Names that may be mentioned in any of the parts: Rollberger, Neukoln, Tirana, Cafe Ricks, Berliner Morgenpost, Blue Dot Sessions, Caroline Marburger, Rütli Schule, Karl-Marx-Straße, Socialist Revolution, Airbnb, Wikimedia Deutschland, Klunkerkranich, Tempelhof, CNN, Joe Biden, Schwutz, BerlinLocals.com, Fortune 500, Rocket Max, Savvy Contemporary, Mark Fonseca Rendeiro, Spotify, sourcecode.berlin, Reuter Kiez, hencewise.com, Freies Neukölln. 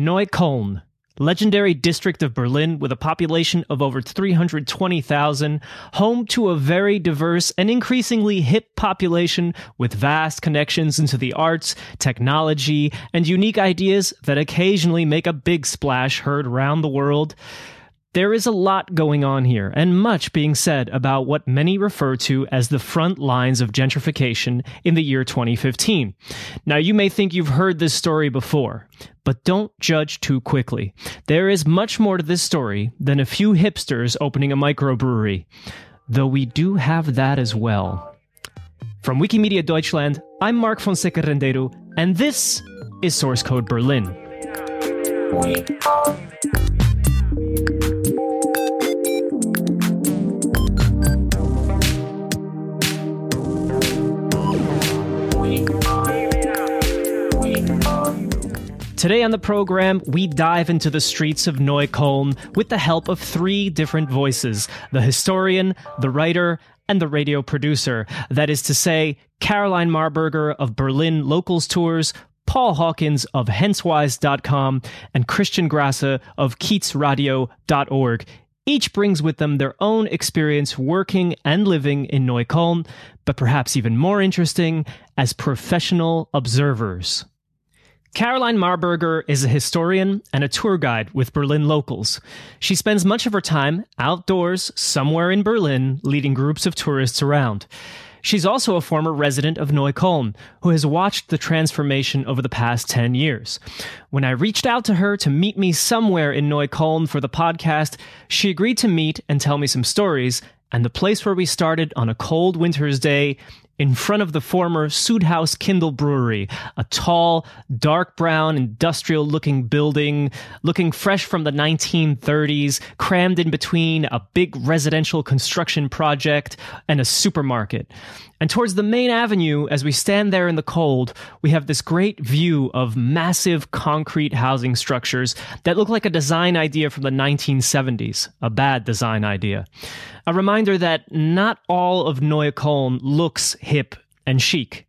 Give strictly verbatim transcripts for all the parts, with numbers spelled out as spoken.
Neukölln, legendary district of Berlin with a population of over three hundred twenty thousand, home to a very diverse and increasingly hip population with vast connections into the arts, technology, and unique ideas that occasionally make a big splash heard around the world. There is a lot going on here, and much being said about what many refer to as the front lines of gentrification in the year twenty fifteen. Now, you may think you've heard this story before, but don't judge too quickly. There is much more to this story than a few hipsters opening a microbrewery, though we do have that as well. From Wikimedia Deutschland, I'm Mark Fonseca Rendeiro, and this is Source Code Berlin. Today on the program, we dive into the streets of Neukölln with the help of three different voices: the historian, the writer, and the radio producer. That is to say, Caroline Marburger of Berlin Locals Tours, Paul Hawkins of hence wise dot com, and Christian Grasse of keats radio dot org. Each brings with them their own experience working and living in Neukölln, but perhaps even more interesting, as professional observers. Caroline Marburger is a historian and a tour guide with Berlin Locals. She spends much of her time outdoors, somewhere in Berlin, leading groups of tourists around. She's also a former resident of Neukölln, who has watched the transformation over the past ten years. When I reached out to her to meet me somewhere in Neukölln for the podcast, she agreed to meet and tell me some stories, and the place where we started on a cold winter's day, in front of the former Sudhaus Kindle Brewery, a tall, dark brown, industrial-looking building, looking fresh from the nineteen thirties, crammed in between a big residential construction project and a supermarket. And towards the main avenue, as we stand there in the cold, we have this great view of massive concrete housing structures that look like a design idea from the nineteen seventies, a bad design idea. A reminder that not all of Neukölln looks hip and chic.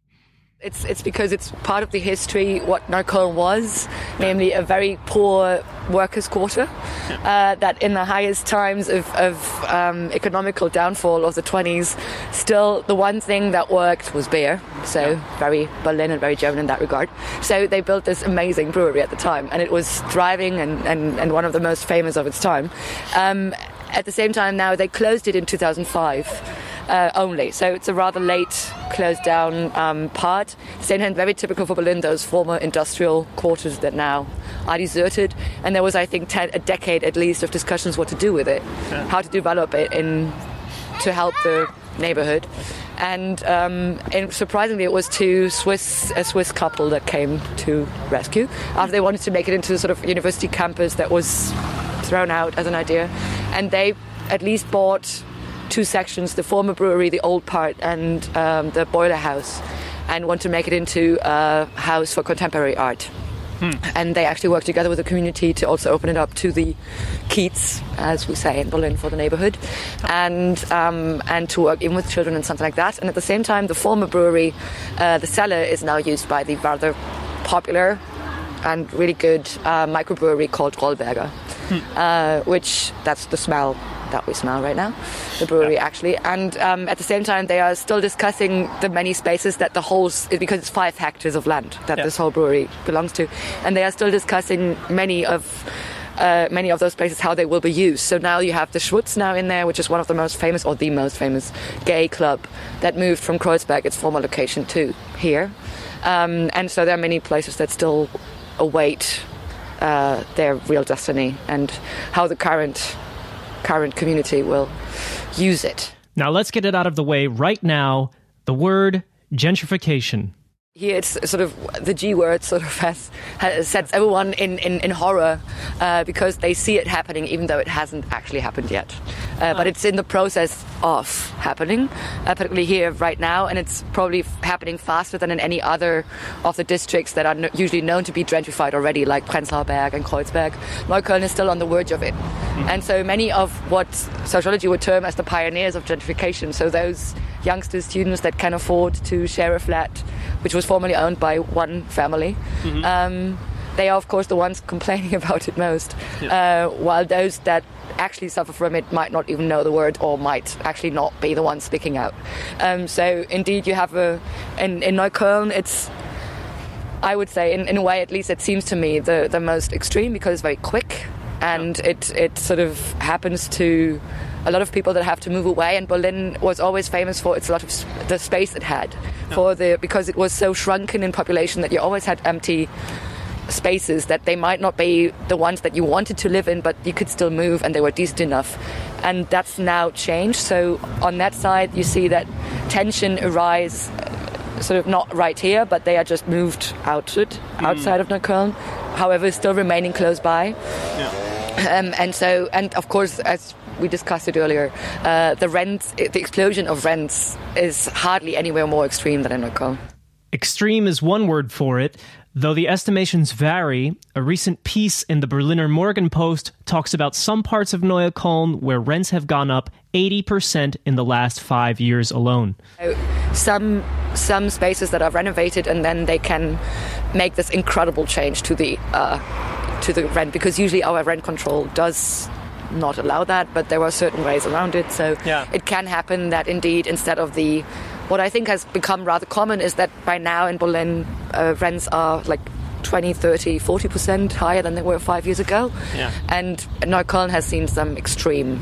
It's it's because it's part of the history what Neukölln was, namely a very poor workers' quarter uh, that in the highest times of, of um, economical downfall of the twenties, still the one thing that worked was beer. So very Berlin and very German in that regard. So they built this amazing brewery at the time, and it was thriving and, and, and one of the most famous of its time. Um, at the same time now, they closed it in two thousand five. Uh, only. So it's a rather late closed down um, part. Same hand, very typical for Berlin, those former industrial quarters that now are deserted. And there was, I think, ten, a decade at least of discussions what to do with it, yeah. How to develop it in, to help the neighborhood. And, um, and surprisingly, it was two Swiss, a Swiss couple that came to rescue after they wanted to make it into a sort of university campus that was thrown out as an idea. And they at least bought two sections, the former brewery, the old part, and um, the boiler house, and want to make it into a house for contemporary art. Hmm. And they actually work together with the community to also open it up to the Kiez, as we say in Berlin, for the neighborhood, and um, and to work in with children and something like that. And at the same time, the former brewery, uh, the cellar, is now used by the rather popular and really good uh, microbrewery called Rollberger, hmm. uh, which that's the smell that we smell right now, the brewery yeah. actually. And um, at the same time, they are still discussing the many spaces that the whole, because it's five hectares of land that yeah. this whole brewery belongs to, and they are still discussing many of uh, many of those places, how they will be used. So now you have the Schwutz now in there, which is one of the most famous, or the most famous, gay club that moved from Kreuzberg, its former location, to here. Um, and so there are many places that still await uh, their real destiny and how the current current community will use it. Now let's get it out of the way right now. The word gentrification. Here it's sort of the G word sort of has, has sets everyone in, in, in horror uh, because they see it happening even though it hasn't actually happened yet. Uh, but it's in the process of happening, uh, particularly here right now, and it's probably happening faster than in any other of the districts that are no, usually known to be gentrified already, like Prenzlauer Berg and Kreuzberg. Neukölln is still on the verge of it. Mm-hmm. And so many of what sociology would term as the pioneers of gentrification, so those youngsters, students that can afford to share a flat, which was formerly owned by one family, mm-hmm. um, they are, of course, the ones complaining about it most. Yeah. Uh, while those that actually suffer from it might not even know the word or might actually not be the ones sticking out. Um, so, indeed, you have a... In, in Neukölln, it's... I would say, in, in a way, at least it seems to me, the, the most extreme, because it's very quick and yeah. it, it sort of happens to a lot of people that have to move away. And Berlin was always famous for its lot of sp- the space it had, yeah. for the because it was so shrunken in population that you always had empty spaces that they might not be the ones that you wanted to live in, but you could still move and they were decent enough. And that's now changed. So on that side, you see that tension arise. Sort of not right here, but they are just moved out outside mm. of Neukölln, however still remaining close by. Yeah. Um, and so, and of course, as we discussed it earlier, uh, the rent, the explosion of rents is hardly anywhere more extreme than in Neukölln. Extreme is one word for it, though the estimations vary. A recent piece in the Berliner Morgenpost talks about some parts of Neukölln where rents have gone up eighty percent in the last five years alone. Some some spaces that are renovated, and then they can make this incredible change to the uh, to the rent, because usually our rent control does not allow that, but there are certain ways around it. So yeah. it can happen that indeed, instead of the... What I think has become rather common is that by now in Berlin, uh, rents are like twenty, thirty, forty percent higher than they were five years ago. Yeah. And Neukölln has seen some extreme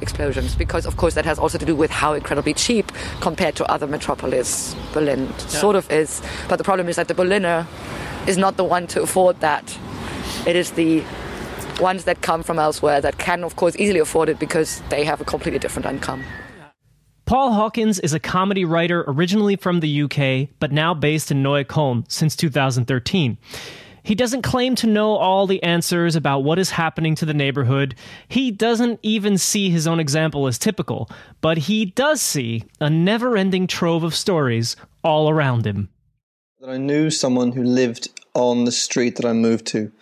explosions because, of course, that has also to do with how incredibly cheap compared to other metropolis Berlin yeah. sort of is. But the problem is that the Berliner is not the one to afford that. It is the ones that come from elsewhere that can, of course, easily afford it because they have a completely different income. Paul Hawkins is a comedy writer originally from the U K, but now based in Neukölln since two thousand thirteen. He doesn't claim to know all the answers about what is happening to the neighborhood. He doesn't even see his own example as typical, but he does see a never-ending trove of stories all around him. I knew someone who lived on the street that I moved to,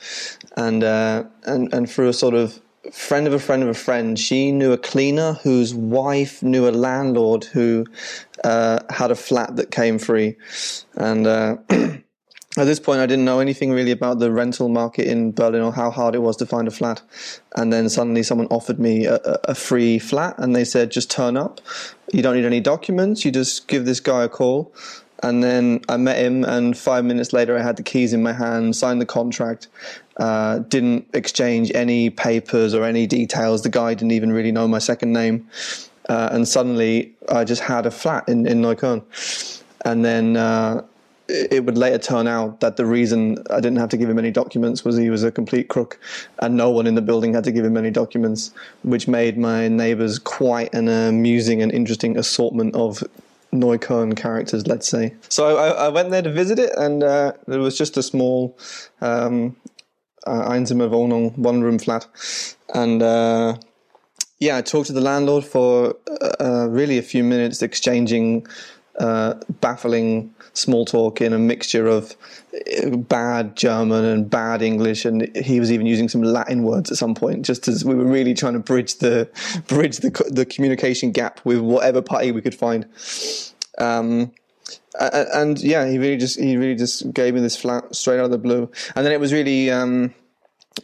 and uh, and and through a sort of friend of a friend of a friend, she knew a cleaner whose wife knew a landlord who uh, had a flat that came free. And uh, at this point, I didn't know anything really about the rental market in Berlin or how hard it was to find a flat. And then suddenly someone offered me a, a free flat, and they said, just turn up. You don't need any documents. You just give this guy a call. And then I met him, and five minutes later I had the keys in my hand, signed the contract, uh, didn't exchange any papers or any details. The guy didn't even really know my second name. Uh, and suddenly I just had a flat in, in Neukölln. And then uh, it, it would later turn out that the reason I didn't have to give him any documents was he was a complete crook, and no one in the building had to give him any documents, which made my neighbours quite an amusing and interesting assortment of Neukölln characters, let's say. So I, I went there to visit it, and uh, it was just a small um, uh, Einzimmer Wohnung, one room flat. And uh, yeah, I talked to the landlord for uh, really a few minutes, exchanging uh, baffling small talk in a mixture of bad German and bad English, and he was even using some Latin words at some point, just as we were really trying to bridge the bridge the, the communication gap with whatever party we could find. Um, and yeah, he really just he really just gave me this flat straight out of the blue, and then it was really um,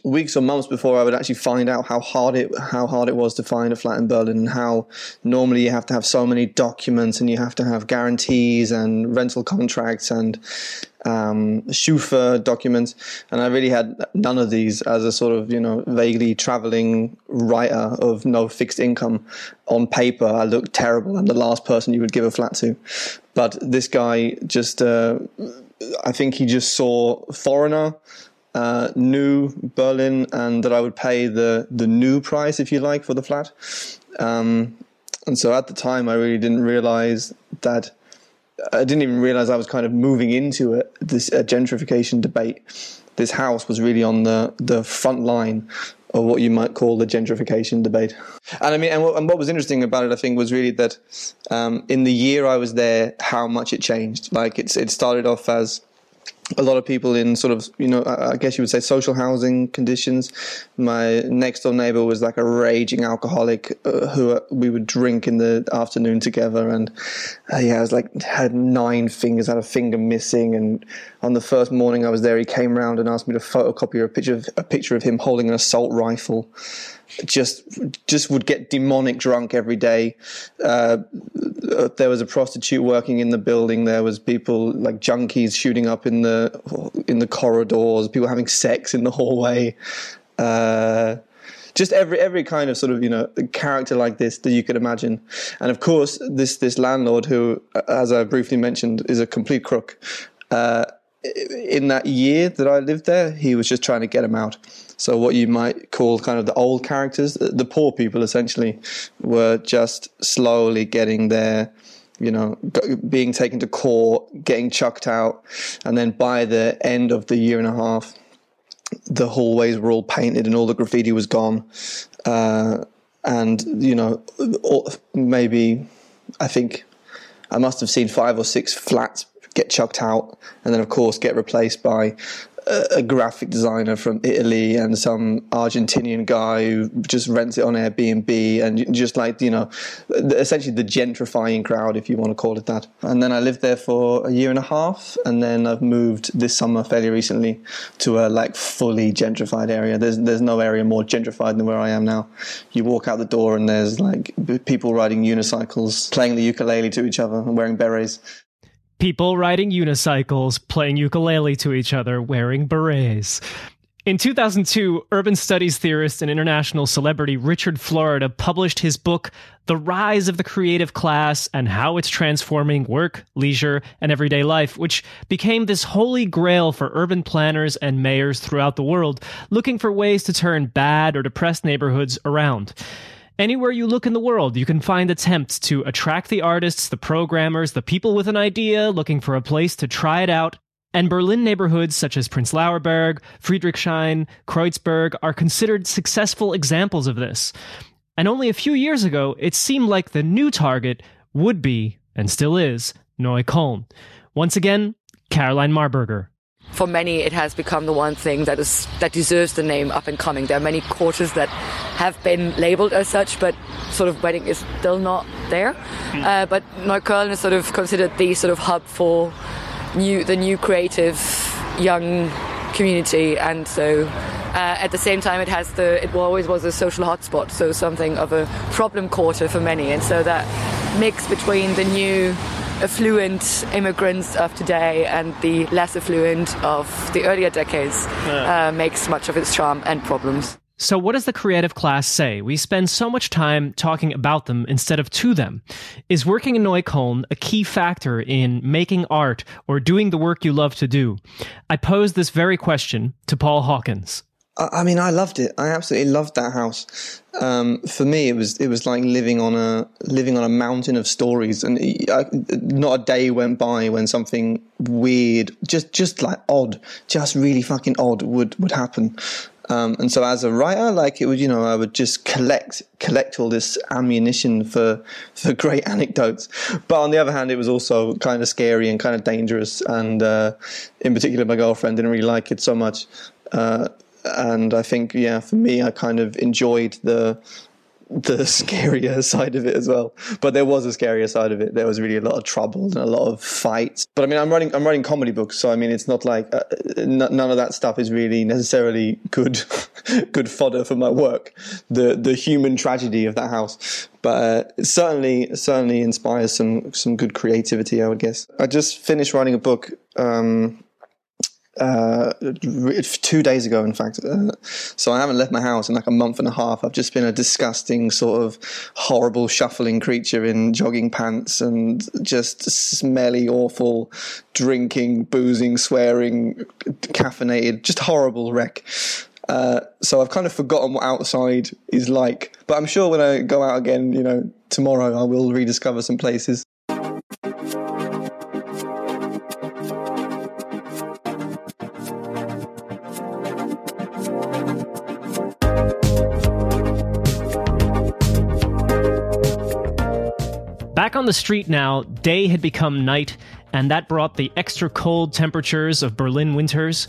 weeks or months before I would actually find out how hard it how hard it was to find a flat in Berlin, and how normally you have to have so many documents, and you have to have guarantees and rental contracts and um Schufa documents, and I really had none of these as a sort of, you know, vaguely traveling writer of no fixed income. On paper, I looked terrible and the last person you would give a flat to. But this guy just, uh, I think he just saw foreigner, uh, new Berlin, and that I would pay the, the new price, if you like, for the flat. Um, and so at the time, I really didn't realize that I didn't even realize I was kind of moving into it, this a gentrification debate. This house was really on the, the front line of what you might call the gentrification debate. And I mean, and what, and what was interesting about it, I think, was really that um, in the year I was there, how much it changed. Like it's it started off as a lot of people in sort of, you know, I guess you would say social housing conditions. My next door neighbor was like a raging alcoholic uh, who uh, we would drink in the afternoon together. And uh, yeah, I was like, had nine fingers, had a finger missing. And on the first morning I was there, he came round and asked me to photocopy a picture of, a picture of him holding an assault rifle. Just, just would get demonic drunk every day. Uh, there was a prostitute working in the building. There was people like junkies shooting up in the in the corridors. People having sex in the hallway. Uh, just every every kind of sort of, you know, character like this that you could imagine. And of course, this this landlord who, as I briefly mentioned, is a complete crook. Uh, in that year that I lived there, he was just trying to get him out. So what you might call kind of the old characters, the poor people essentially, were just slowly getting their, you know, being taken to court, getting chucked out. And then by the end of the year and a half, the hallways were all painted and all the graffiti was gone. Uh, and, you know, maybe I think I must have seen five or six flats get chucked out and then, of course, get replaced by a graphic designer from Italy and some Argentinian guy who just rents it on Airbnb, and just like, you know, essentially the gentrifying crowd, if you want to call it that. And then I lived there for a year and a half, and then I've moved this summer fairly recently to a like fully gentrified area. There's there's no area more gentrified than where I am now. You walk out the door and there's like people riding unicycles, playing the ukulele to each other and wearing berets. People riding unicycles, playing ukulele to each other, wearing berets. In two thousand two, urban studies theorist and international celebrity Richard Florida published his book, The Rise of the Creative Class and How It's Transforming Work, Leisure, and Everyday Life, which became this holy grail for urban planners and mayors throughout the world, looking for ways to turn bad or depressed neighborhoods around. Anywhere you look in the world, you can find attempts to attract the artists, the programmers, the people with an idea looking for a place to try it out. And Berlin neighborhoods such as Prenzlauer Berg, Friedrichshain, Kreuzberg are considered successful examples of this. And only a few years ago, it seemed like the new target would be, and still is, Neukölln. Once again, Caroline Marburger. For many, it has become the one thing that is that deserves the name up and coming. There are many quarters that have been labeled as such, but sort of wedding is still not there. Mm. Uh, but Neukölln is sort of considered the sort of hub for new, the new creative young community, and so uh, at the same time, it has the it always was a social hotspot, so something of a problem quarter for many, and so that mix between the new affluent immigrants of today and the less affluent of the earlier decades yeah. uh, makes much of its charm and problems. So what does the creative class say? We spend so much time talking about them instead of to them. Is working in Neukölln a key factor in making art or doing the work you love to do? I posed this very question to Paul Hawkins. I mean, I loved it. I absolutely loved that house. Um, for me, it was it was like living on a living on a mountain of stories, and I, not a day went by when something weird, just just like odd, just really fucking odd would would happen. Um, and so, as a writer, like it would, you know, I would just collect collect all this ammunition for for great anecdotes. But on the other hand, it was also kind of scary and kind of dangerous. And uh, in particular, my girlfriend didn't really like it so much. Uh, And I think, yeah, for me, I kind of enjoyed the the scarier side of it as well. But there was a scarier side of it. There was really a lot of trouble and a lot of fights. But I mean, I'm writing I'm writing comedy books, so I mean, it's not like uh, n- none of that stuff is really necessarily good good fodder for my work. The the human tragedy of that house, but uh, it certainly certainly inspires some some good creativity, I would guess. I just finished writing a book. Um, Uh, two days ago, in fact. Uh, so I haven't left my house in like a month and a half. I've just been a disgusting sort of horrible shuffling creature in jogging pants and just smelly, awful, drinking, boozing, swearing, caffeinated, just horrible wreck. Uh, so I've kind of forgotten what outside is like. But I'm sure when I go out again, you know, tomorrow, I will rediscover some places. Back on the street now, day had become night, and that brought the extra cold temperatures of Berlin winters,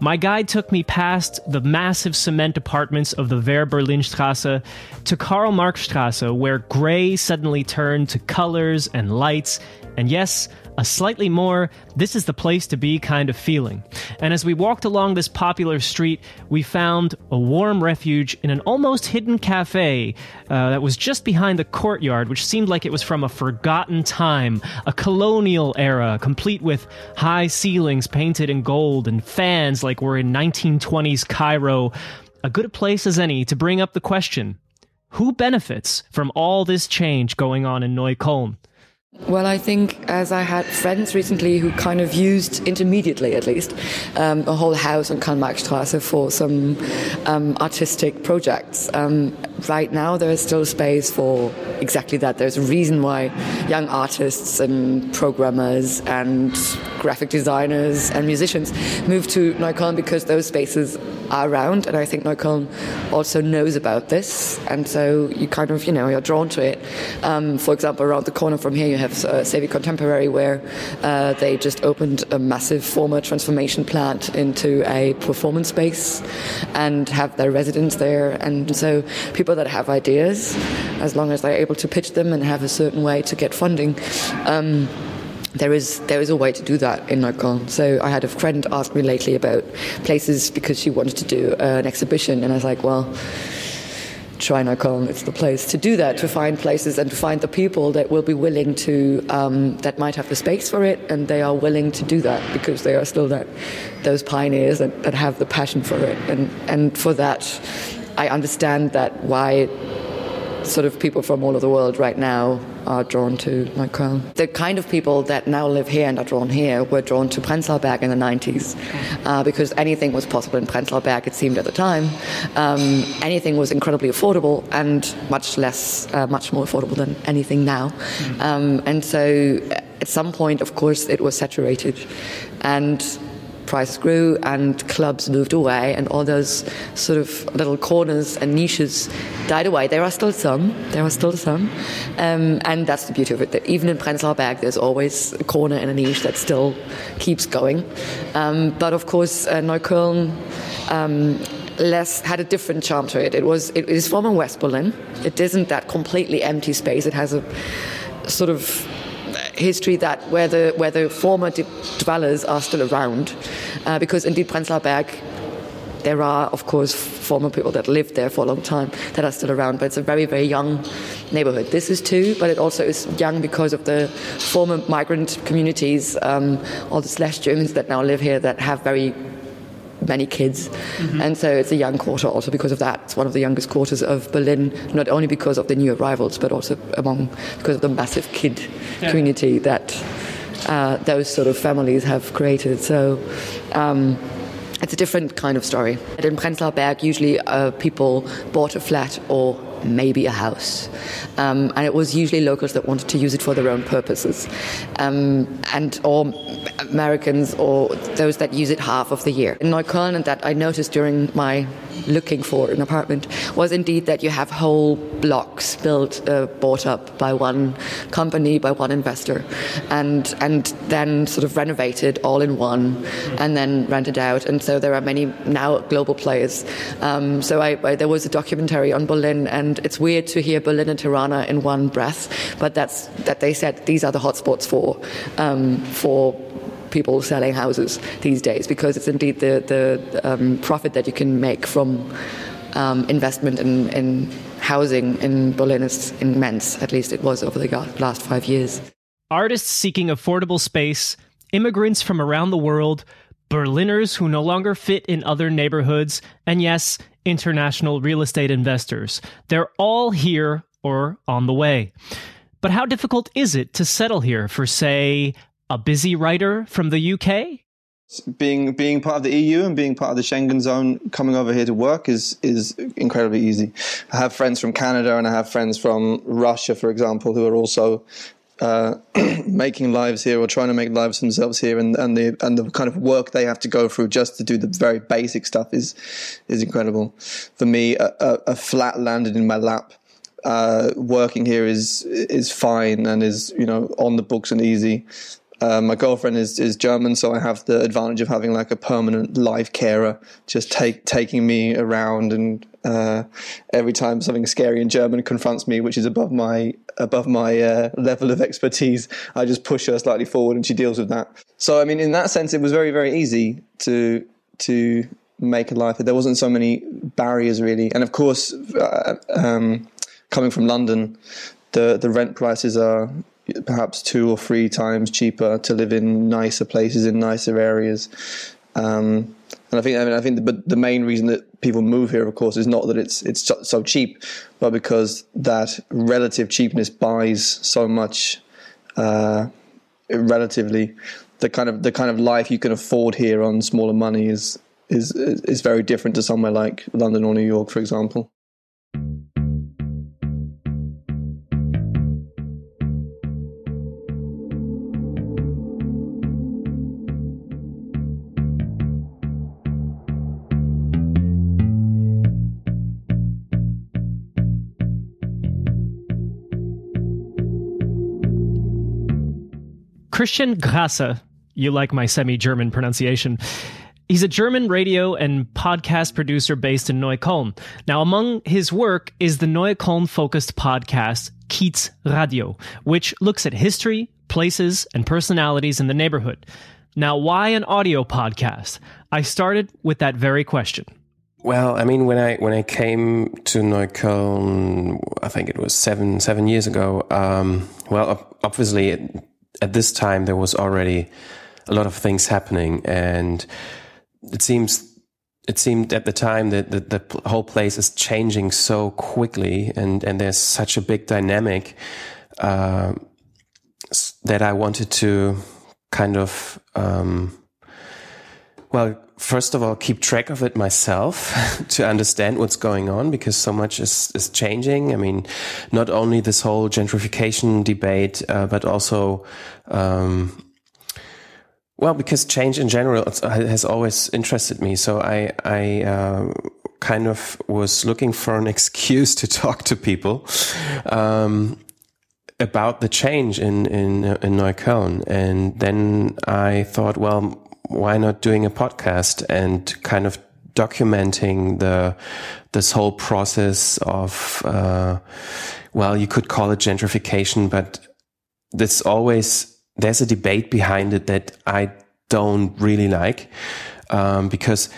my guide took me past the massive cement apartments of the Wehr-Berlin-Straße to Karl-Marx-Straße, where gray suddenly turned to colors and lights, and yes, a slightly more this-is-the-place-to-be kind of feeling. And as we walked along this popular street, we found a warm refuge in an almost hidden cafe uh, that was just behind the courtyard, which seemed like it was from a forgotten time, a colonial era, complete with high ceilings painted in gold and fans like we're in nineteen twenties Cairo. A good place as any to bring up the question, who benefits from all this change going on in Neukölln? Well, I think as I had friends recently who kind of used, intermediately at least, um, a whole house on Karl-Marx-Straße for some um, artistic projects. Um, right now there is still space for exactly that. There's a reason why young artists and programmers and graphic designers and musicians move to Neukölln, because those spaces are around, and I think Neukölln also knows about this, and so you kind of, you know, you're drawn to it. Um, for example, around the corner from here you have Uh, Savvy Contemporary, where uh, they just opened a massive former transformation plant into a performance space and have their residents there. And so people that have ideas, as long as they're able to pitch them and have a certain way to get funding, um, there is there is a way to do that in Neukölln. So I had a friend ask me lately about places because she wanted to do uh, an exhibition, and I was like, well, try Neukölln, it's the place to do that, to find places and to find the people that will be willing to, um, that might have the space for it, and they are willing to do that because they are still that, those pioneers that, that have the passion for it. And, and for that, I understand that why sort of people from all over the world right now are drawn to Neukölln. The kind of people that now live here and are drawn here were drawn to Prenzlauer Berg in the nineties, uh, because anything was possible in Prenzlauer Berg, it seemed at the time. Um, anything was incredibly affordable, and much less, uh, much more affordable than anything now. Mm-hmm. Um, and so at some point, of course, it was saturated, and prices grew, and clubs moved away, and all those sort of little corners and niches died away. There are still some. There are still some. Um, and that's the beauty of it, that even in Prenzlauer Berg, there's always a corner and a niche that still keeps going. Um, but, of course, uh, Neukölln um, less had a different charm to it. It was it is former West Berlin. It isn't that completely empty space. It has a sort of history that where the where the former de- dwellers are still around, uh, because indeed Prenzlauer Berg, there are of course former people that lived there for a long time that are still around, but it's a very very young neighborhood. This is too, but it also is young because of the former migrant communities, um, all the slash Germans that now live here that have very many kids. Mm-hmm. And so it's a young quarter also because of that. It's one of the youngest quarters of Berlin, not only because of the new arrivals, but also among because of the massive kid yeah. community that uh, those sort of families have created. So um, it's a different kind of story. In Prenzlauer Berg, usually uh, people bought a flat or maybe a house. Um, and it was usually locals that wanted to use it for their own purposes. Um, and or Americans or those that use it half of the year. In Neukölln, and that I noticed during my looking for an apartment, was indeed that you have whole blocks built, uh, bought up by one company, by one investor, and and then sort of renovated all in one, and then rented out. And so there are many now global players. Um, so I, I, there was a documentary on Berlin, and it's weird to hear Berlin and Tirana in one breath, but that's that they said these are the hotspots for um, for. people selling houses these days, because it's indeed the the um, profit that you can make from um, investment in, in housing in Berlin is immense. At least it was over the last five years. Artists seeking affordable space, immigrants from around the world, Berliners who no longer fit in other neighborhoods, and yes, international real estate investors. They're all here or on the way. But how difficult is it to settle here for, say, a busy writer from the U K? Being being part of the E U and being part of the Schengen zone, coming over here to work is is incredibly easy. I have friends from Canada and I have friends from Russia, for example, who are also uh, making lives here or trying to make lives themselves here, and, and the and the kind of work they have to go through just to do the very basic stuff is is incredible. For me, a, a, a flat landed in my lap. Uh, working here is is fine and is, you know, on the books and easy. Uh, my girlfriend is, is German, so I have the advantage of having like a permanent live carer just take, taking me around, and uh, every time something scary in German confronts me, which is above my above my uh, level of expertise, I just push her slightly forward and she deals with that. So, I mean, in that sense, it was very, very easy to to make a life. There wasn't so many barriers, really. And of course, uh, um, coming from London, the the rent prices are perhaps two or three times cheaper to live in nicer places in nicer areas, um, and I think I mean I think the, the main reason that people move here, of course, is not that it's it's so cheap, but because that relative cheapness buys so much, uh, relatively. The kind of the kind of life you can afford here on smaller money is is is very different to somewhere like London or New York, for example. Christian Grasse, you like my semi-German pronunciation. He's a German radio and podcast producer based in Neukölln. Now, among his work is the Neukölln-focused podcast Kiez Radio, which looks at history, places, and personalities in the neighborhood. Now, why an audio podcast? I started with that very question. Well, I mean, when I when I came to Neukölln, I think it was seven seven years ago. Um, well, obviously. It, At this time, there was already a lot of things happening, and it seems it seemed at the time that the, the whole place is changing so quickly, and, and there's such a big dynamic uh, that I wanted to kind of um, well, first of all, keep track of it myself to understand what's going on, because so much is, is changing. I mean, not only this whole gentrification debate, uh, but also, um, well, because change in general has always interested me. So I, I, uh, kind of was looking for an excuse to talk to people, um, about the change in, in, in Neukölln. And then I thought, well, why not doing a podcast and kind of documenting the this whole process of, uh, well, you could call it gentrification, but there's always, there's a debate behind it that I don't really like, um, because,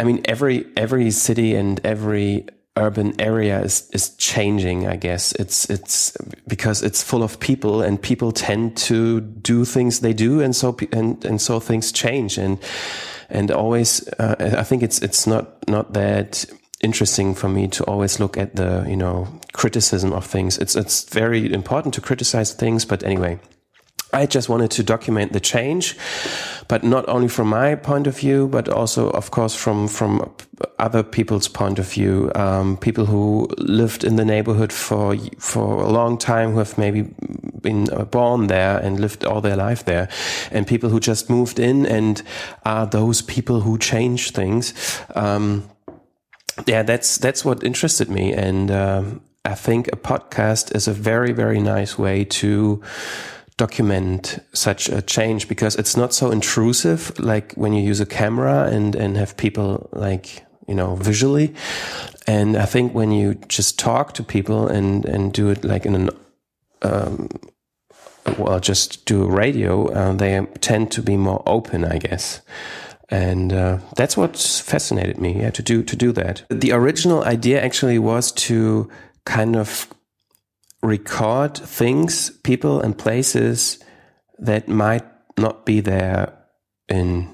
I mean, every every city and every urban area is, is changing, I guess. It's it's because it's full of people, and people tend to do things they do, and so and and so things change, and and always uh, I think it's it's not not that interesting for me to always look at the, you know, criticism of things. It's it's very important to criticize things, but anyway, I just wanted to document the change, but not only from my point of view, but also, of course, from, from other people's point of view, um, people who lived in the neighborhood for, for a long time, who have maybe been born there and lived all their life there, and people who just moved in and are those people who change things. Um, yeah, that's, that's what interested me. And, um, I think a podcast is a very, very nice way to document such a change, because it's not so intrusive like when you use a camera and and have people, like, you know, visually. And I think when you just talk to people and and do it like in an um well just do a radio, uh, they tend to be more open, I guess. And uh, that's what fascinated me, yeah, to do to do that. The original idea actually was to kind of record things, people and places that might not be there in,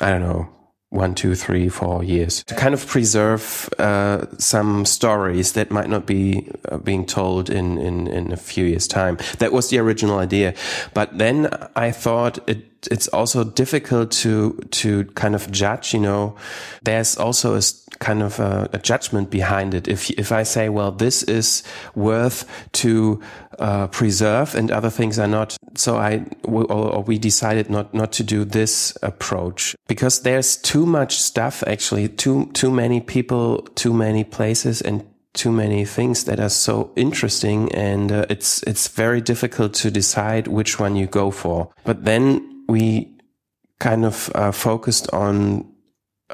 I don't know, one, two, three, four years, to kind of preserve uh, some stories that might not be uh, being told in, in, in a few years' time. That was the original idea. But then I thought it, it's also difficult to, to kind of judge, you know, there's also a kind of a, a judgment behind it. If, if I say, well, this is worth to uh, preserve and other things are not. So I, or, or we decided not, not to do this approach, because there's too much stuff, actually, too, too many people, too many places, and too many things that are so interesting, and uh, it's it's very difficult to decide which one you go for. But then we kind of uh, focused on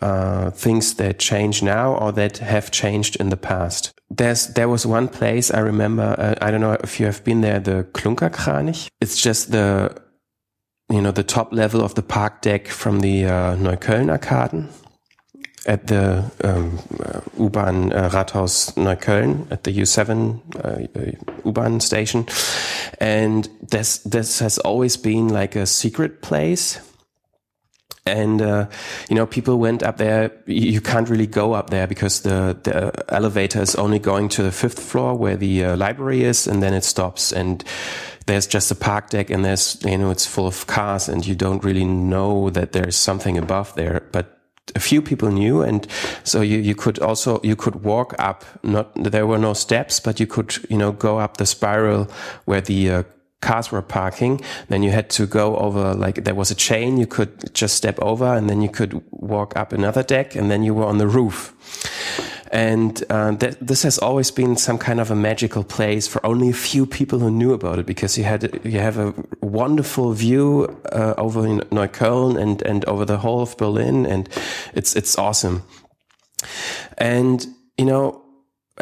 uh, things that change now or that have changed in the past. There's there was one place I remember. Uh, I don't know if you have been there, the Klunkerkranich. It's just the you know the top level of the park deck from the uh, Neuköllner Garten. At the um, uh, U-Bahn uh, Rathaus Neukölln, at the U seven uh, U-Bahn station, and this this has always been like a secret place. And uh, you know, people went up there. You can't really go up there because the the elevator is only going to the fifth floor where the uh, library is, and then it stops. And there's just a park deck, and there's you know it's full of cars, and you don't really know that there's something above there, but a few people knew, and so you, you could also you could walk up. Not there were no steps, but you could you know go up the spiral where the uh, cars were parking. Then you had to go over, like there was a chain. You could just step over, and then you could walk up another deck, and then you were on the roof. And uh, th- this has always been some kind of a magical place for only a few people who knew about it, because you had you have a wonderful view uh, over in Neukölln and and over the whole of Berlin, and it's it's awesome. And you know,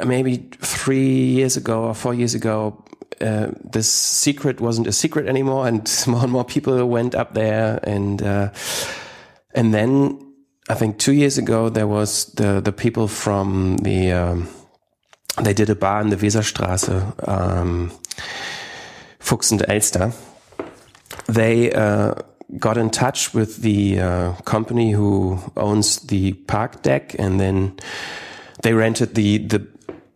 maybe three years ago or four years ago, uh, this secret wasn't a secret anymore, and more and more people went up there, and uh, and then. I think two years ago, there was the, the people from the, um, they did a bar in the Weserstraße, um, Fuchs and Elster. They uh, got in touch with the uh, company who owns the park deck, and then they rented the, the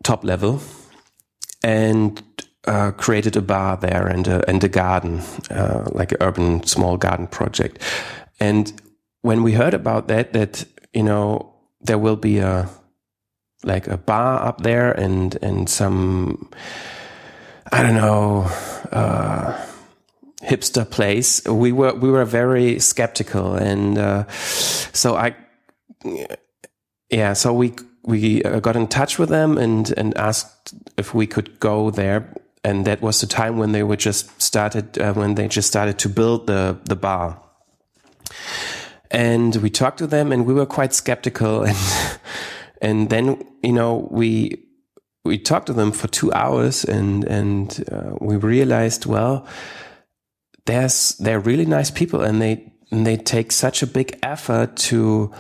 top level and uh, created a bar there and a, and a garden, uh, like an urban small garden project. And when we heard about that, that, you know, there will be a, like a bar up there and, and some, I don't know, uh, hipster place, we were, we were very skeptical. And, uh, so I, yeah, so we, we got in touch with them and, and asked if we could go there. And that was the time when they were just started, uh, when they just started to build the, the bar. And we talked to them, and we were quite skeptical. And and then you know we we talked to them for two hours, and and uh, we realized, well, there's they're really nice people, and they and they take such a big effort to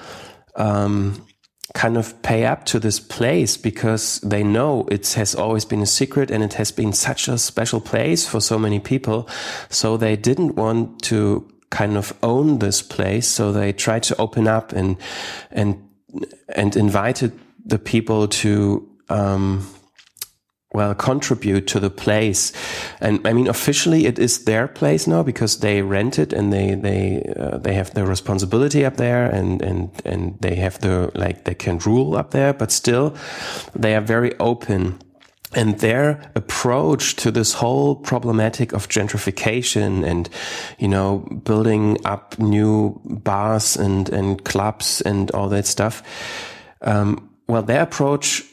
um, kind of pay up to this place, because they know it has always been a secret, and it has been such a special place for so many people. So they didn't want to kind of own this place, so they tried to open up and and and invited the people to um well contribute to the place. And I mean, officially it is their place now, because they rent it, and they they uh, they have the responsibility up there, and and and they have the like they can rule up there, but still they are very open. And their approach to this whole problematic of gentrification and, you know, building up new bars and, and clubs and all that stuff. Um, well, their approach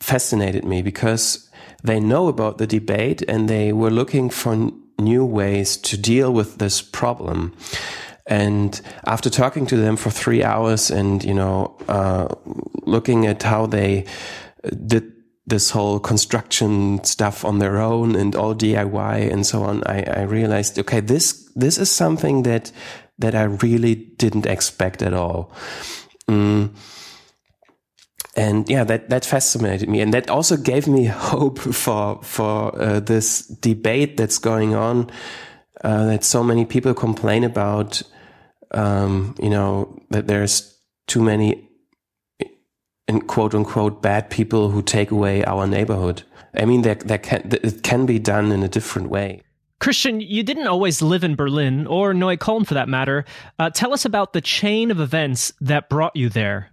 fascinated me, because they know about the debate, and they were looking for n- new ways to deal with this problem. And after talking to them for three hours and, you know, uh, looking at how they did this whole construction stuff on their own and all D I Y and so on, I, I realized, okay, this, this is something that, that I really didn't expect at all. Um, and yeah, that, that fascinated me. And that also gave me hope for, for, uh, this debate that's going on, uh, that so many people complain about, um, you know, that there's too many, and quote unquote bad people who take away our neighborhood. I mean, that that can it can be done in a different way. Christian, you didn't always live in Berlin or Neukölln, for that matter. Uh, tell us about the chain of events that brought you there.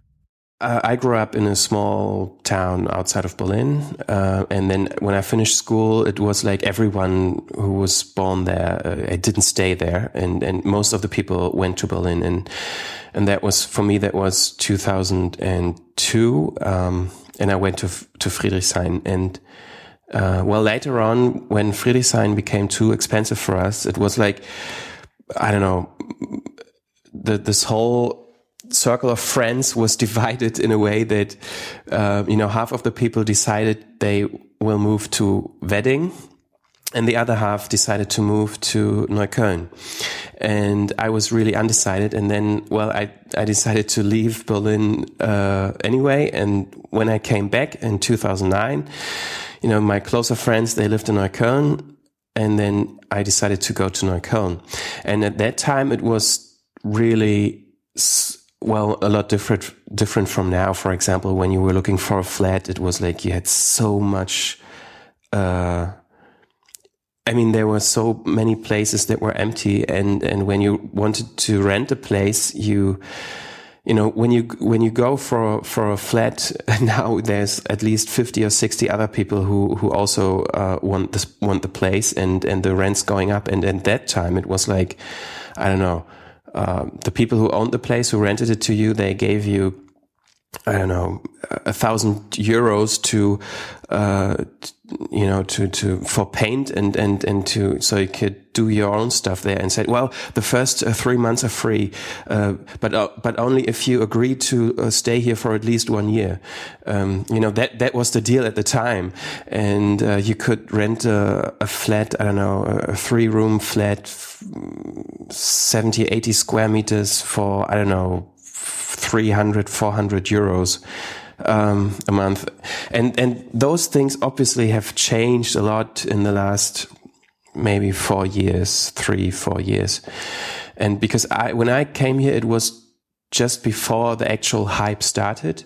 Uh, I grew up in a small town outside of Berlin, uh, and then when I finished school, it was like everyone who was born there. Uh, I didn't stay there, and and most of the people went to Berlin, and and that was for me. That was two thousand and two. Um, and I went to to Friedrichshain. And uh, well, later on, when Friedrichshain became too expensive for us, it was like, I don't know, the, this whole circle of friends was divided in a way that, uh, you know, half of the people decided they will move to Wedding, and the other half decided to move to Neukölln. And I was really undecided. And then, well, I, I decided to leave Berlin uh, anyway. And when I came back in two thousand nine, you know, my closer friends, they lived in Neukölln. And then I decided to go to Neukölln. And at that time, it was really, well, a lot different, different from now. For example, when you were looking for a flat, it was like you had so much... Uh, I mean, there were so many places that were empty, and, and when you wanted to rent a place, you, you know, when you, when you go for, for a flat now, there's at least fifty or sixty other people who, who also, uh, want this, want the place, and, and the rent's going up. And at that time it was like, I don't know, uh, the people who owned the place, who rented it to you, they gave you, I don't know, a thousand euros to, uh, t- you know, to, to, for paint and, and, and to, so you could do your own stuff there, and said, well, the first uh, three months are free, uh, but, uh, but only if you agree to uh, stay here for at least one year. Um, you know, that, that was the deal at the time. And, uh, you could rent a, a flat, I don't know, a three room flat, seventy, eighty square meters for, I don't know, three hundred, four hundred euros um, a month. And, and those things obviously have changed a lot in the last maybe four years, three, four years. And because I, when I came here, it was just before the actual hype started.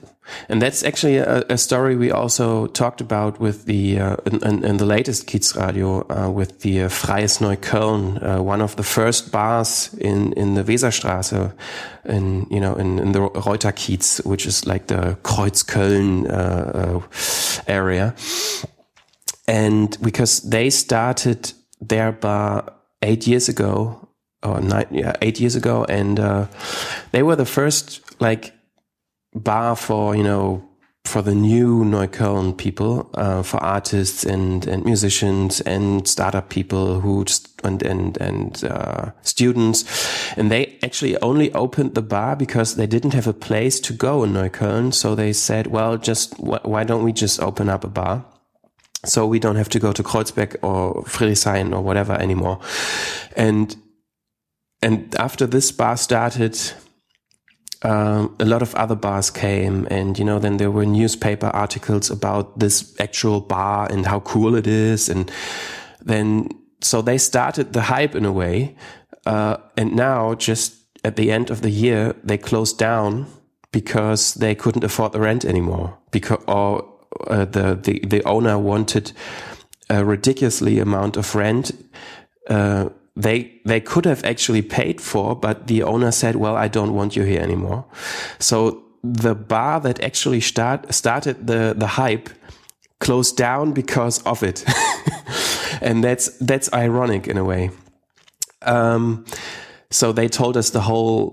And that's actually a, a story we also talked about with the, uh, in, in, in the latest Kiez Radio, uh, with the uh, Freies Neukölln, uh, one of the first bars in, in the Weserstraße, in, you know, in, in the Reuter Kiez, which is like the Kreuzköln, uh, uh, area. And because they started their bar eight years ago, or nine, yeah, eight years ago. And, uh, they were the first, like, bar for, you know, for the new Neukölln people, uh, for artists and, and musicians and startup people who just, and, and, and, uh, students. And they actually only opened the bar because they didn't have a place to go in Neukölln. So they said, well, just, wh- why don't we just open up a bar? So we don't have to go to Kreuzberg or Friedrichshain or whatever anymore. And, and after this bar started, Um, a lot of other bars came, and, you know, then there were newspaper articles about this actual bar and how cool it is. And then, so they started the hype in a way. Uh, and now, just at the end of the year, they closed down because they couldn't afford the rent anymore, because, or, uh, the, the, the owner wanted a ridiculously amount of rent, uh, They they could have actually paid for, but the owner said, well, I don't want you here anymore. So the bar that actually start started the, the hype closed down because of it. And that's that's ironic in a way. Um, so they told us the whole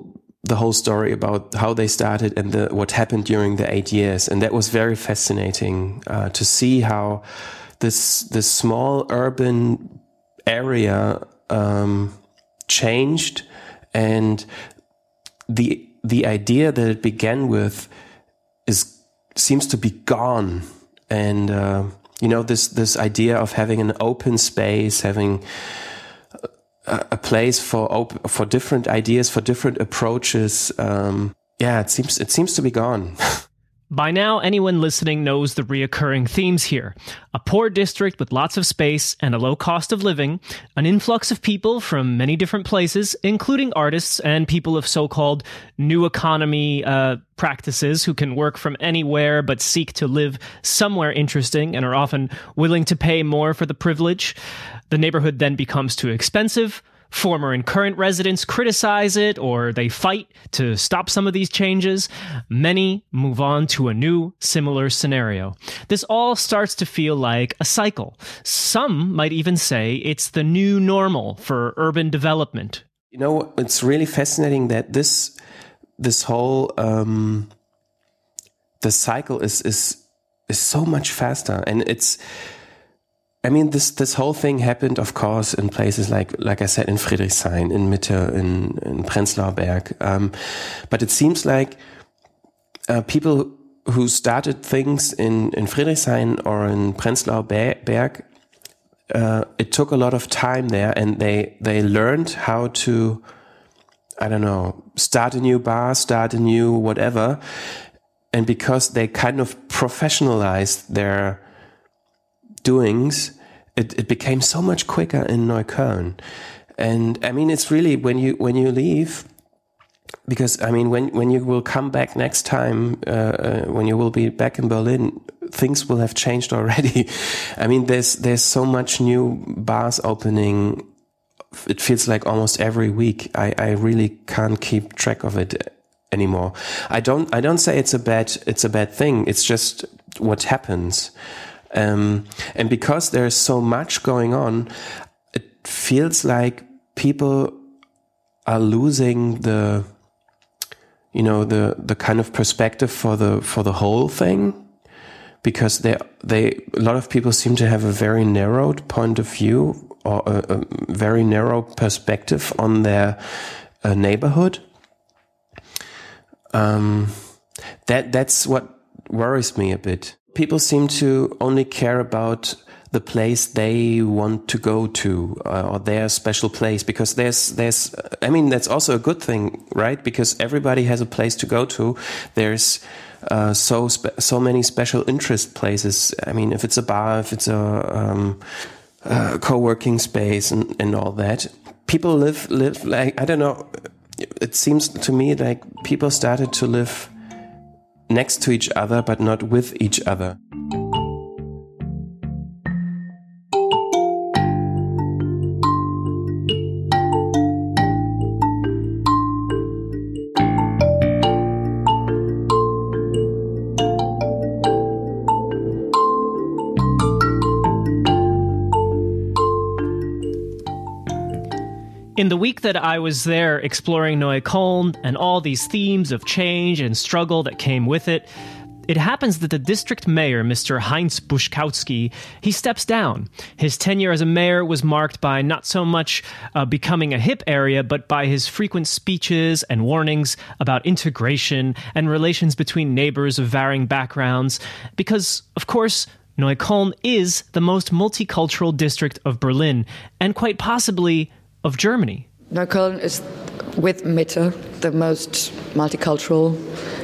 the whole story about how they started and the, what happened during the eight years. And that was very fascinating uh, to see how this this small urban area Um, changed, and the the idea that it began with is seems to be gone. And uh, you know, this this idea of having an open space, having a, a place for op- for different ideas, for different approaches. Um, yeah, it seems it seems to be gone. By now, anyone listening knows the reoccurring themes here. A poor district with lots of space and a low cost of living, an influx of people from many different places, including artists and people of so-called new economy uh, practices who can work from anywhere but seek to live somewhere interesting and are often willing to pay more for the privilege. The neighborhood then becomes too expensive. Former and current residents criticize it, or they fight to stop some of these changes. Many move on to a new, similar scenario. This all starts to feel like a cycle. Some might even say it's the new normal for urban development. You know, it's really fascinating that this this whole um, the cycle is is is so much faster. And it's, I mean, this this whole thing happened, of course, in places like, like I said, in Friedrichshain, in Mitte, in, in Prenzlauer Berg. Um, but it seems like uh, people who started things in, in Friedrichshain or in Prenzlauer Berg, uh, it took a lot of time there, and they, they learned how to, I don't know, start a new bar, start a new whatever. And because they kind of professionalized their doings, it, it became so much quicker in Neukölln. And I mean, it's really when you when you leave, because I mean, when, when you will come back next time, uh, uh, when you will be back in Berlin, things will have changed already. I mean, there's there's so much new bars opening. It feels like almost every week. I, I really can't keep track of it anymore. I don't I don't say it's a bad it's a bad thing. It's just what happens. Um, and because there is so much going on, it feels like people are losing the, you know, the the kind of perspective for the for the whole thing, because they they a lot of people seem to have a very narrowed point of view, or a, a very narrow perspective on their uh, neighborhood. Um, that that's what worries me a bit. People seem to only care about the place they want to go to, uh, or their special place, because there's there's I mean, that's also a good thing, right? Because everybody has a place to go to. There's uh, so spe- so many special interest places. I mean, if it's a bar, if it's a um, Uh, co-working space and, and all that. People live, live like, I don't know, it seems to me like people started to live next to each other, but not with each other. In the week that I was there exploring Neukölln and all these themes of change and struggle that came with it, it happens that the district mayor, Mister Heinz Buschkowski, he steps down. His tenure as a mayor was marked by not so much uh, becoming a hip area, but by his frequent speeches and warnings about integration and relations between neighbors of varying backgrounds, because, of course, Neukölln is the most multicultural district of Berlin, and quite possibly of Germany. Neukölln is, with Mitte, the most multicultural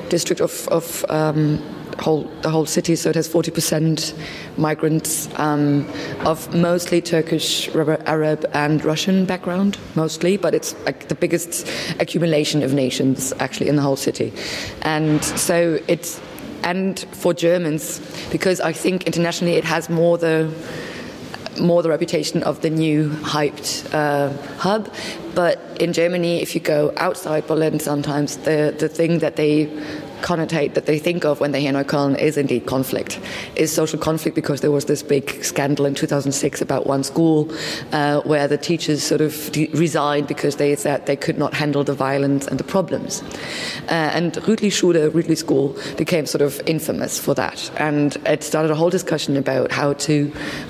district of, of um, whole, the whole city. So it has forty percent migrants um, of mostly Turkish, Arab and Russian background, mostly. But it's like the biggest accumulation of nations, actually, in the whole city. And so it's, and for Germans, because I think internationally it has more the... more the reputation of the new hyped uh, hub. But in Germany, if you go outside Berlin, sometimes the the thing that they connotate, that they think of when they hear Neukölln is indeed conflict, is social conflict, because there was this big scandal in two thousand six about one school uh, where the teachers sort of de- resigned because they said they could not handle the violence and the problems. Uh, and Rütli Schule, Rütli School, became sort of infamous for that. And it started a whole discussion about how to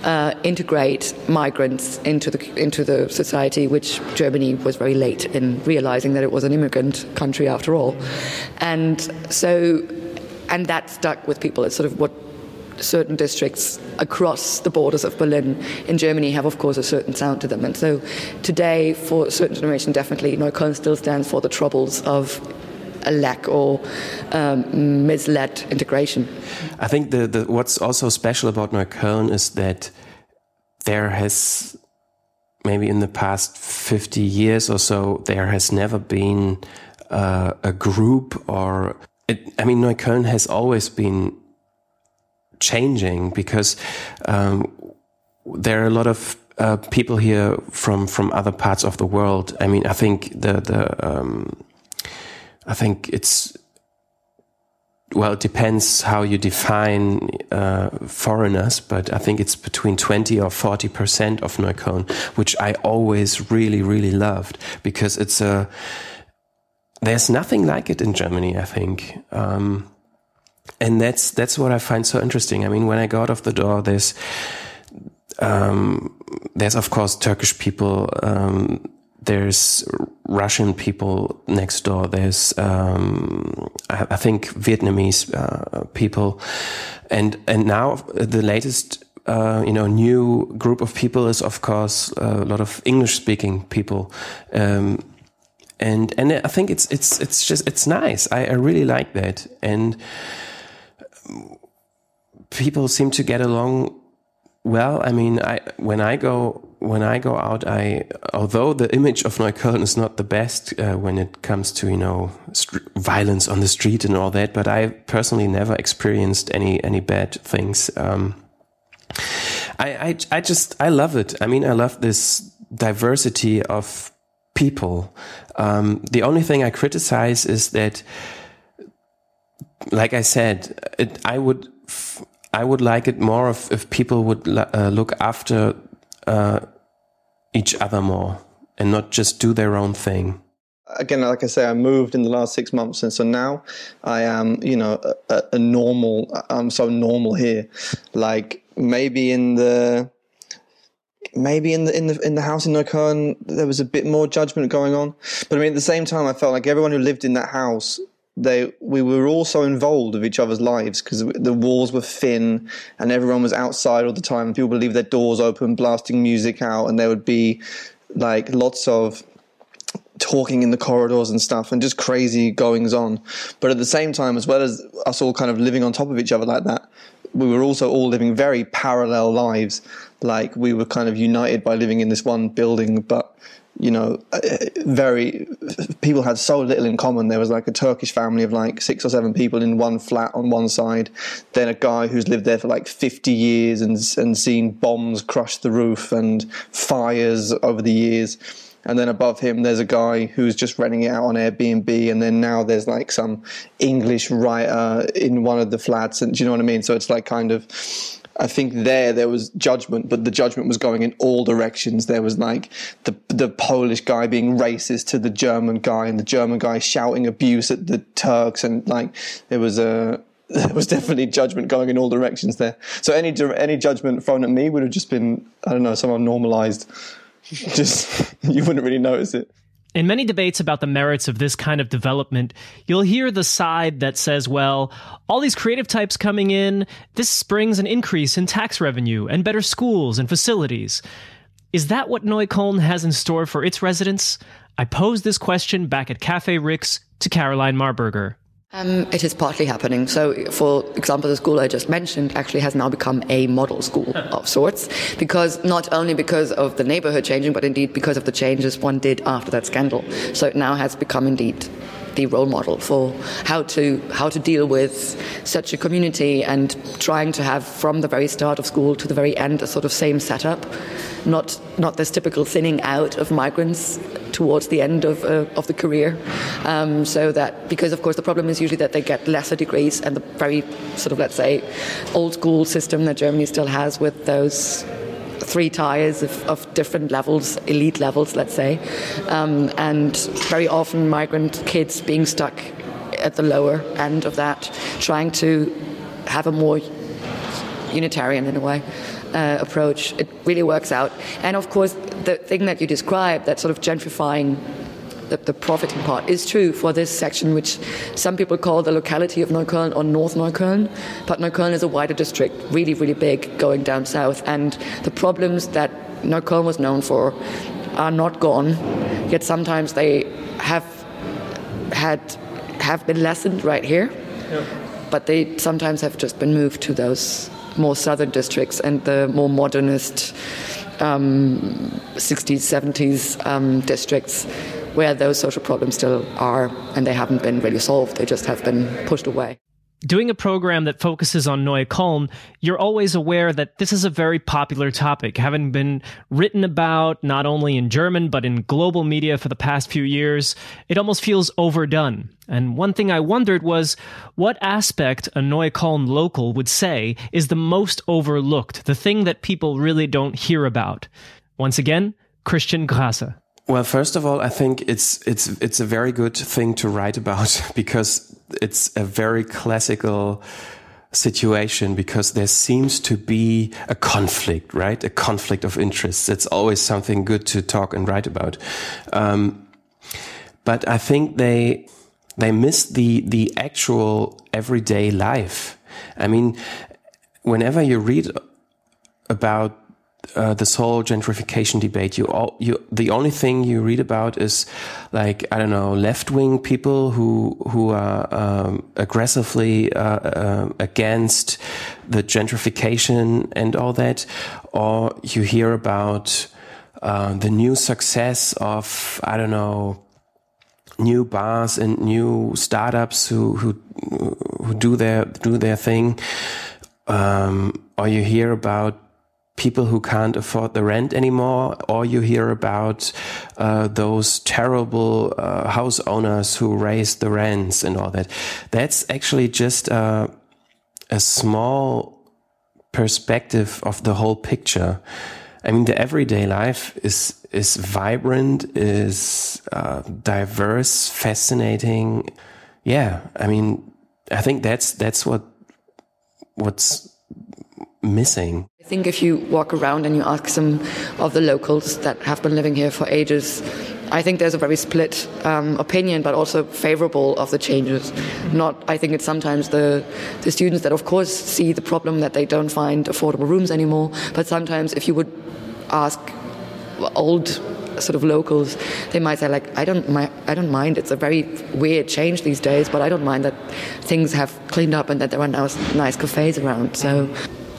uh, integrate migrants into the, into the society, which Germany was very late in realizing that it was an immigrant country after all. And So, and that stuck with people. It's sort of what certain districts across the borders of Berlin in Germany have, of course, a certain sound to them. And so today, for a certain generation, definitely, Neukölln still stands for the troubles of a lack or um, misled integration. I think the, the what's also special about Neukölln is that there has, maybe in the past fifty years or so, there has never been uh, a group or... It, I mean, Neukölln has always been changing, because um, there are a lot of uh, people here from, from other parts of the world. I mean, I think the the um, I think it's well, it depends how you define uh, foreigners, but I think it's between twenty or forty percent of Neukölln, which I always really really loved, because it's a... There's nothing like it in Germany, I think. Um, And that's that's what I find so interesting. I mean, when I go out of the door, there's um, there's of course Turkish people, um, there's Russian people next door, there's um, I, I think Vietnamese uh, people, and and now the latest uh, you know new group of people is of course a lot of English speaking people. Um, And and I think it's it's it's just it's nice. I, I really like that, and people seem to get along well. I mean, I when I go when I go out, I although the image of Neukölln is not the best uh, when it comes to you know st- violence on the street and all that, but I personally never experienced any any bad things. Um, I, I I just I love it. I mean, I love this diversity of people. Um, the only thing I criticize is that, like I said, it, I would f- I would like it more if, if people would l- uh, look after uh, each other more and not just do their own thing. Again, like I say, I moved in the last six months, and so now I am, you know, a, a normal. I'm so normal here. Like maybe in the. Maybe in the in the in the house in Neukölln there was a bit more judgment going on, but I mean at the same time I felt like everyone who lived in that house, they we were all so involved with each other's lives because the walls were thin and everyone was outside all the time. People would leave their doors open, blasting music out, and there would be like lots of talking in the corridors and stuff and just crazy goings on. But at the same time, as well as us all kind of living on top of each other like that, we were also all living very parallel lives. Like we were kind of united by living in this one building, but you know, very people had so little in common. There was like a Turkish family of like six or seven people in one flat on one side, then a guy who's lived there for like fifty years and and seen bombs crush the roof and fires over the years. And then above him, there's a guy who's just renting it out on Airbnb. And then now there's like some English writer in one of the flats. And do you know what I mean? So it's like kind of, I think there, there was judgment, but the judgment was going in all directions. There was like the the Polish guy being racist to the German guy and the German guy shouting abuse at the Turks. And like, there was a, there was definitely judgment going in all directions there. So any, any judgment thrown at me would have just been, I don't know, somehow normalized. Just you wouldn't really notice it. In many debates about the merits of this kind of development, you'll hear the side that says, well, all these creative types coming in, this brings an increase in tax revenue and better schools and facilities. Is that what Neukölln has in store for its residents? I posed this question back at Cafe Ricks to Caroline Marburger. Um, it is partly happening. So, for example, the school I just mentioned actually has now become a model school of sorts, because not only because of the neighborhood changing, but indeed because of the changes one did after that scandal. So it now has become indeed the role model for how to how to deal with such a community, and trying to have from the very start of school to the very end a sort of same setup, not not this typical thinning out of migrants towards the end of uh, of the career, um, so that, because of course the problem is usually that they get lesser degrees, and the very sort of, let's say, old school system that Germany still has with those three tiers of, of different levels, elite levels, let's say, um, and very often migrant kids being stuck at the lower end of that, trying to have a more unitarian, in a way, Uh, approach. It really works out. And of course the thing that you described, that sort of gentrifying, the, the profiting part, is true for this section, which some people call the locality of Neukölln or North Neukölln, but Neukölln is a wider district, really really big, going down south, and the problems that Neukölln was known for are not gone, yet sometimes they have had have been lessened right here, yeah. But they sometimes have just been moved to those more southern districts and the more modernist um, sixties, seventies um, districts, where those social problems still are, and they haven't been really solved. They just have been pushed away. Doing a program that focuses on Neukölln, you're always aware that this is a very popular topic, having been written about not only in German but in global media for the past few years. It almost feels overdone. And one thing I wondered was what aspect a Neukölln local would say is the most overlooked, the thing that people really don't hear about. Once again, Christian Grasse. Well, first of all, I think it's it's it's a very good thing to write about, because it's a very classical situation, because there seems to be a conflict, right? A conflict of interests. It's always something good to talk and write about. Um, but I think they they miss the the actual everyday life. I mean, whenever you read about uh, this whole gentrification debate, you all you the only thing you read about is, like, I don't know, left wing people who who are um, aggressively uh, uh, against the gentrification and all that, or you hear about uh, the new success of, I don't know, new bars and new startups who who who do their do their thing, um, or you hear about people who can't afford the rent anymore, or you hear about uh, those terrible uh, house owners who raise the rents and all that. That's actually just uh, a small perspective of the whole picture. I mean, the everyday life is is vibrant, is uh, diverse, fascinating. Yeah, I mean, I think that's that's what what's missing. I think if you walk around and you ask some of the locals that have been living here for ages, I think there's a very split um, opinion, but also favorable of the changes. Not, I think it's sometimes the, the students that, of course, see the problem that they don't find affordable rooms anymore. But sometimes if you would ask old sort of locals, they might say, like, I don't, mi- I don't mind. It's a very weird change these days, but I don't mind that things have cleaned up and that there are now nice cafes around. So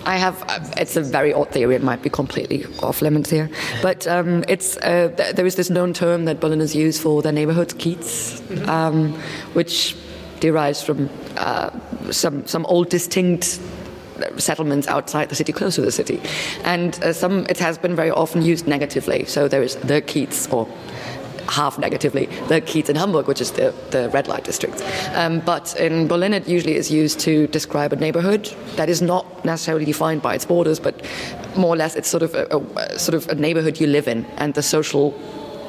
I have, it's a very odd theory, it might be completely off limits here, but um, it's uh, th- there is this known term that Berliners use for their neighborhoods, Kiez, mm-hmm. um, which derives from uh, some some old distinct settlements outside the city, close to the city, and uh, some it has been very often used negatively. So there is the Kiez, or half negatively, the Kiez in Hamburg, which is the, the red light district. Um, but in Berlin, it usually is used to describe a neighborhood that is not necessarily defined by its borders, but more or less it's sort of a, a sort of a neighborhood you live in, and the social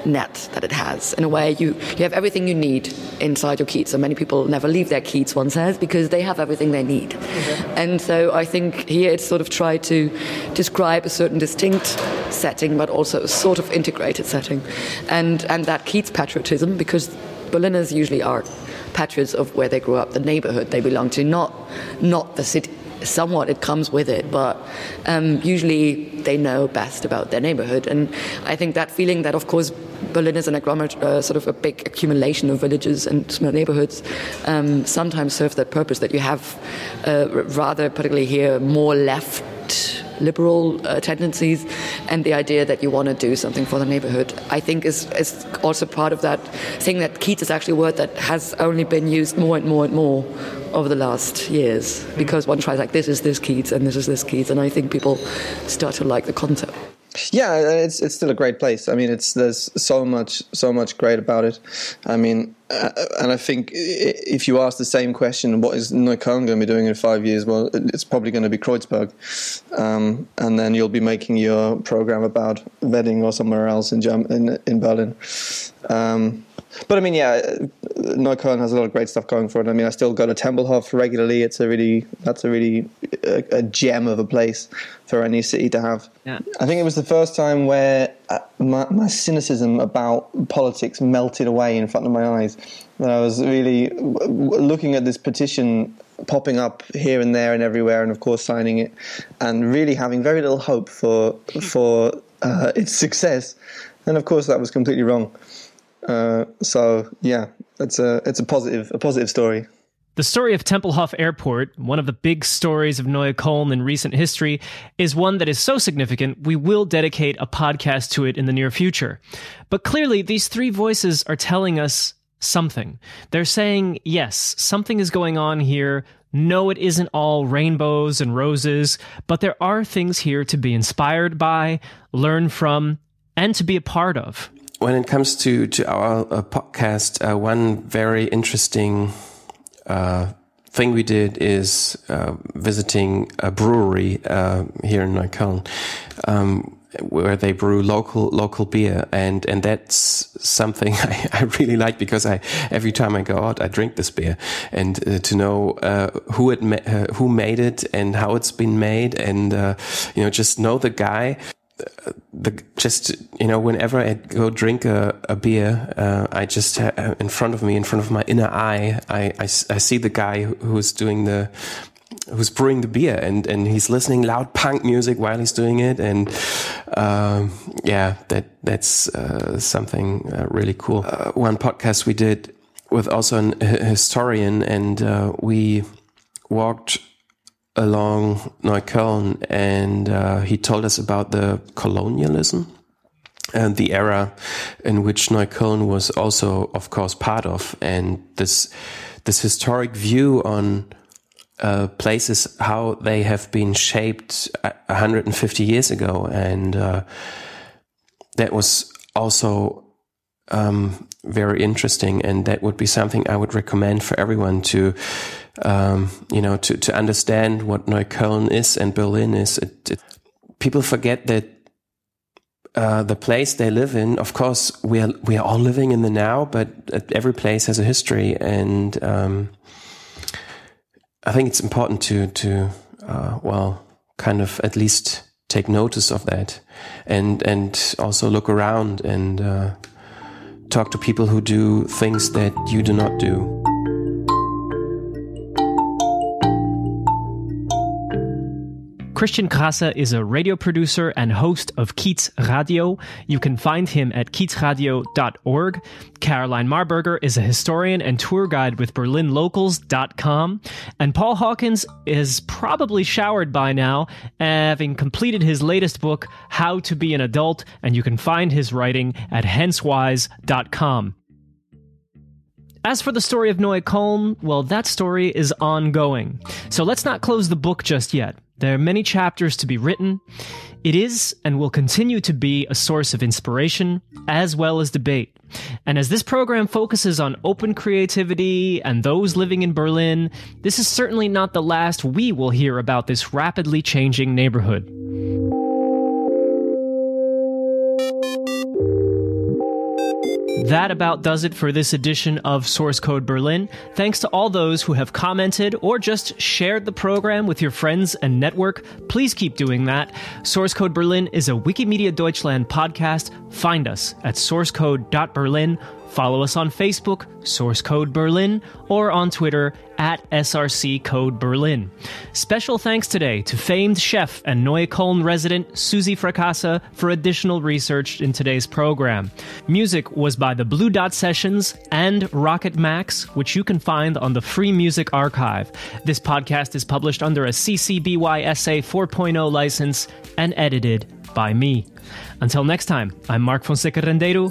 net that it has. In a way, you, you have everything you need inside your Kiez. So many people never leave their Kiez, one says, because they have everything they need. Mm-hmm. And so I think here it's sort of tried to describe a certain distinct setting, but also a sort of integrated setting. And, and that Kiez patriotism, because Berliners usually are patriots of where they grew up, the neighborhood they belong to, not not the city. Somewhat it comes with it, but um, usually they know best about their neighborhood. And I think that feeling that, of course, Berlin is an agglomerate, uh, sort of a big accumulation of villages and small neighborhoods, um, sometimes serves that purpose, that you have uh, rather, particularly here, more left liberal uh, tendencies, and the idea that you want to do something for the neighborhood, I think, is, is also part of that thing that Kiez is actually a word that has only been used more and more and more over the last years, because one tries, like, this is this Kiez and this is this Kiez, and I think people start to like the concept. Yeah, it's it's still a great place. I mean, it's there's so much so much great about it. I mean, uh, and I think if you ask the same question, what is Neukölln going to be doing in five years? Well, it's probably going to be Kreuzberg, um, and then you'll be making your program about Wedding or somewhere else in Germany, in, in Berlin. Um, But I mean, yeah, Neukölln has a lot of great stuff going for it. I mean, I still go to Tempelhof regularly. It's a really, that's a really a, a gem of a place for any city to have. Yeah. I think it was the first time where my, my cynicism about politics melted away in front of my eyes. And I was really w- looking at this petition popping up here and there and everywhere, and of course signing it, and really having very little hope for for uh, its success. And of course, that was completely wrong. Uh, so yeah, it's a it's a positive a positive story. The story of Tempelhof Airport, one of the big stories of Neukölln in recent history, is one that is so significant we will dedicate a podcast to it in the near future. But clearly, these three voices are telling us something. They're saying, yes, something is going on here. No, it isn't all rainbows and roses, but there are things here to be inspired by, learn from, and to be a part of. When it comes to, to our uh, podcast, uh, one very interesting uh, thing we did is uh, visiting a brewery uh, here in Neukölln. um, where they brew local local beer, and and that's something I, I really like, because I every time I go out I drink this beer, and uh, to know uh, who it ma- uh, who made it and how it's been made, and uh, you know just know the guy. The, just, you know, whenever I go drink a, a beer, uh, I just, ha- in front of me, in front of my inner eye, I, I, I see the guy who's doing the, who's brewing the beer, and, and he's listening loud punk music while he's doing it. And, um, yeah, that, that's, uh, something uh, really cool. Uh, one podcast we did with also an, a historian, and, uh, we walked along Neukölln, and uh, he told us about the colonialism and the era in which Neukölln was also, of course, part of, and this this historic view on uh, places, how they have been shaped one hundred fifty years ago, and uh, that was also um, very interesting, and that would be something I would recommend for everyone to Um, you know, to, to understand what Neukölln is and Berlin is. It, it, people forget that uh, the place they live in, of course, we are, we are all living in the now, but every place has a history. And um, I think it's important to, to uh, well, kind of at least take notice of that, and, and also look around and uh, talk to people who do things that you do not do. Christian Grasse is a radio producer and host of Kiez Radio. You can find him at keats radio dot org. Caroline Marburger is a historian and tour guide with berlin locals dot com. And Paul Hawkins is probably showered by now, having completed his latest book, How to Be an Adult, and you can find his writing at hence wise dot com. As for the story of Neukölln, well, that story is ongoing. So let's not close the book just yet. There are many chapters to be written. It is and will continue to be a source of inspiration as well as debate. And as this program focuses on open creativity and those living in Berlin, this is certainly not the last we will hear about this rapidly changing neighborhood. That about does it for this edition of Source Code Berlin. Thanks to all those who have commented or just shared the program with your friends and network. Please keep doing that. Source Code Berlin is a Wikimedia Deutschland podcast. Find us at source code dot berlin. Follow us on Facebook, Source Code Berlin, or on Twitter, at S R C Code Berlin. Special thanks today to famed chef and Neukölln resident Susie Fracassa for additional research in today's program. Music was by the Blue Dot Sessions and Rocket Max, which you can find on the Free Music Archive. This podcast is published under a C C B Y S A four point oh license and edited by me. Until next time, I'm Mark Fonseca Rendeiro.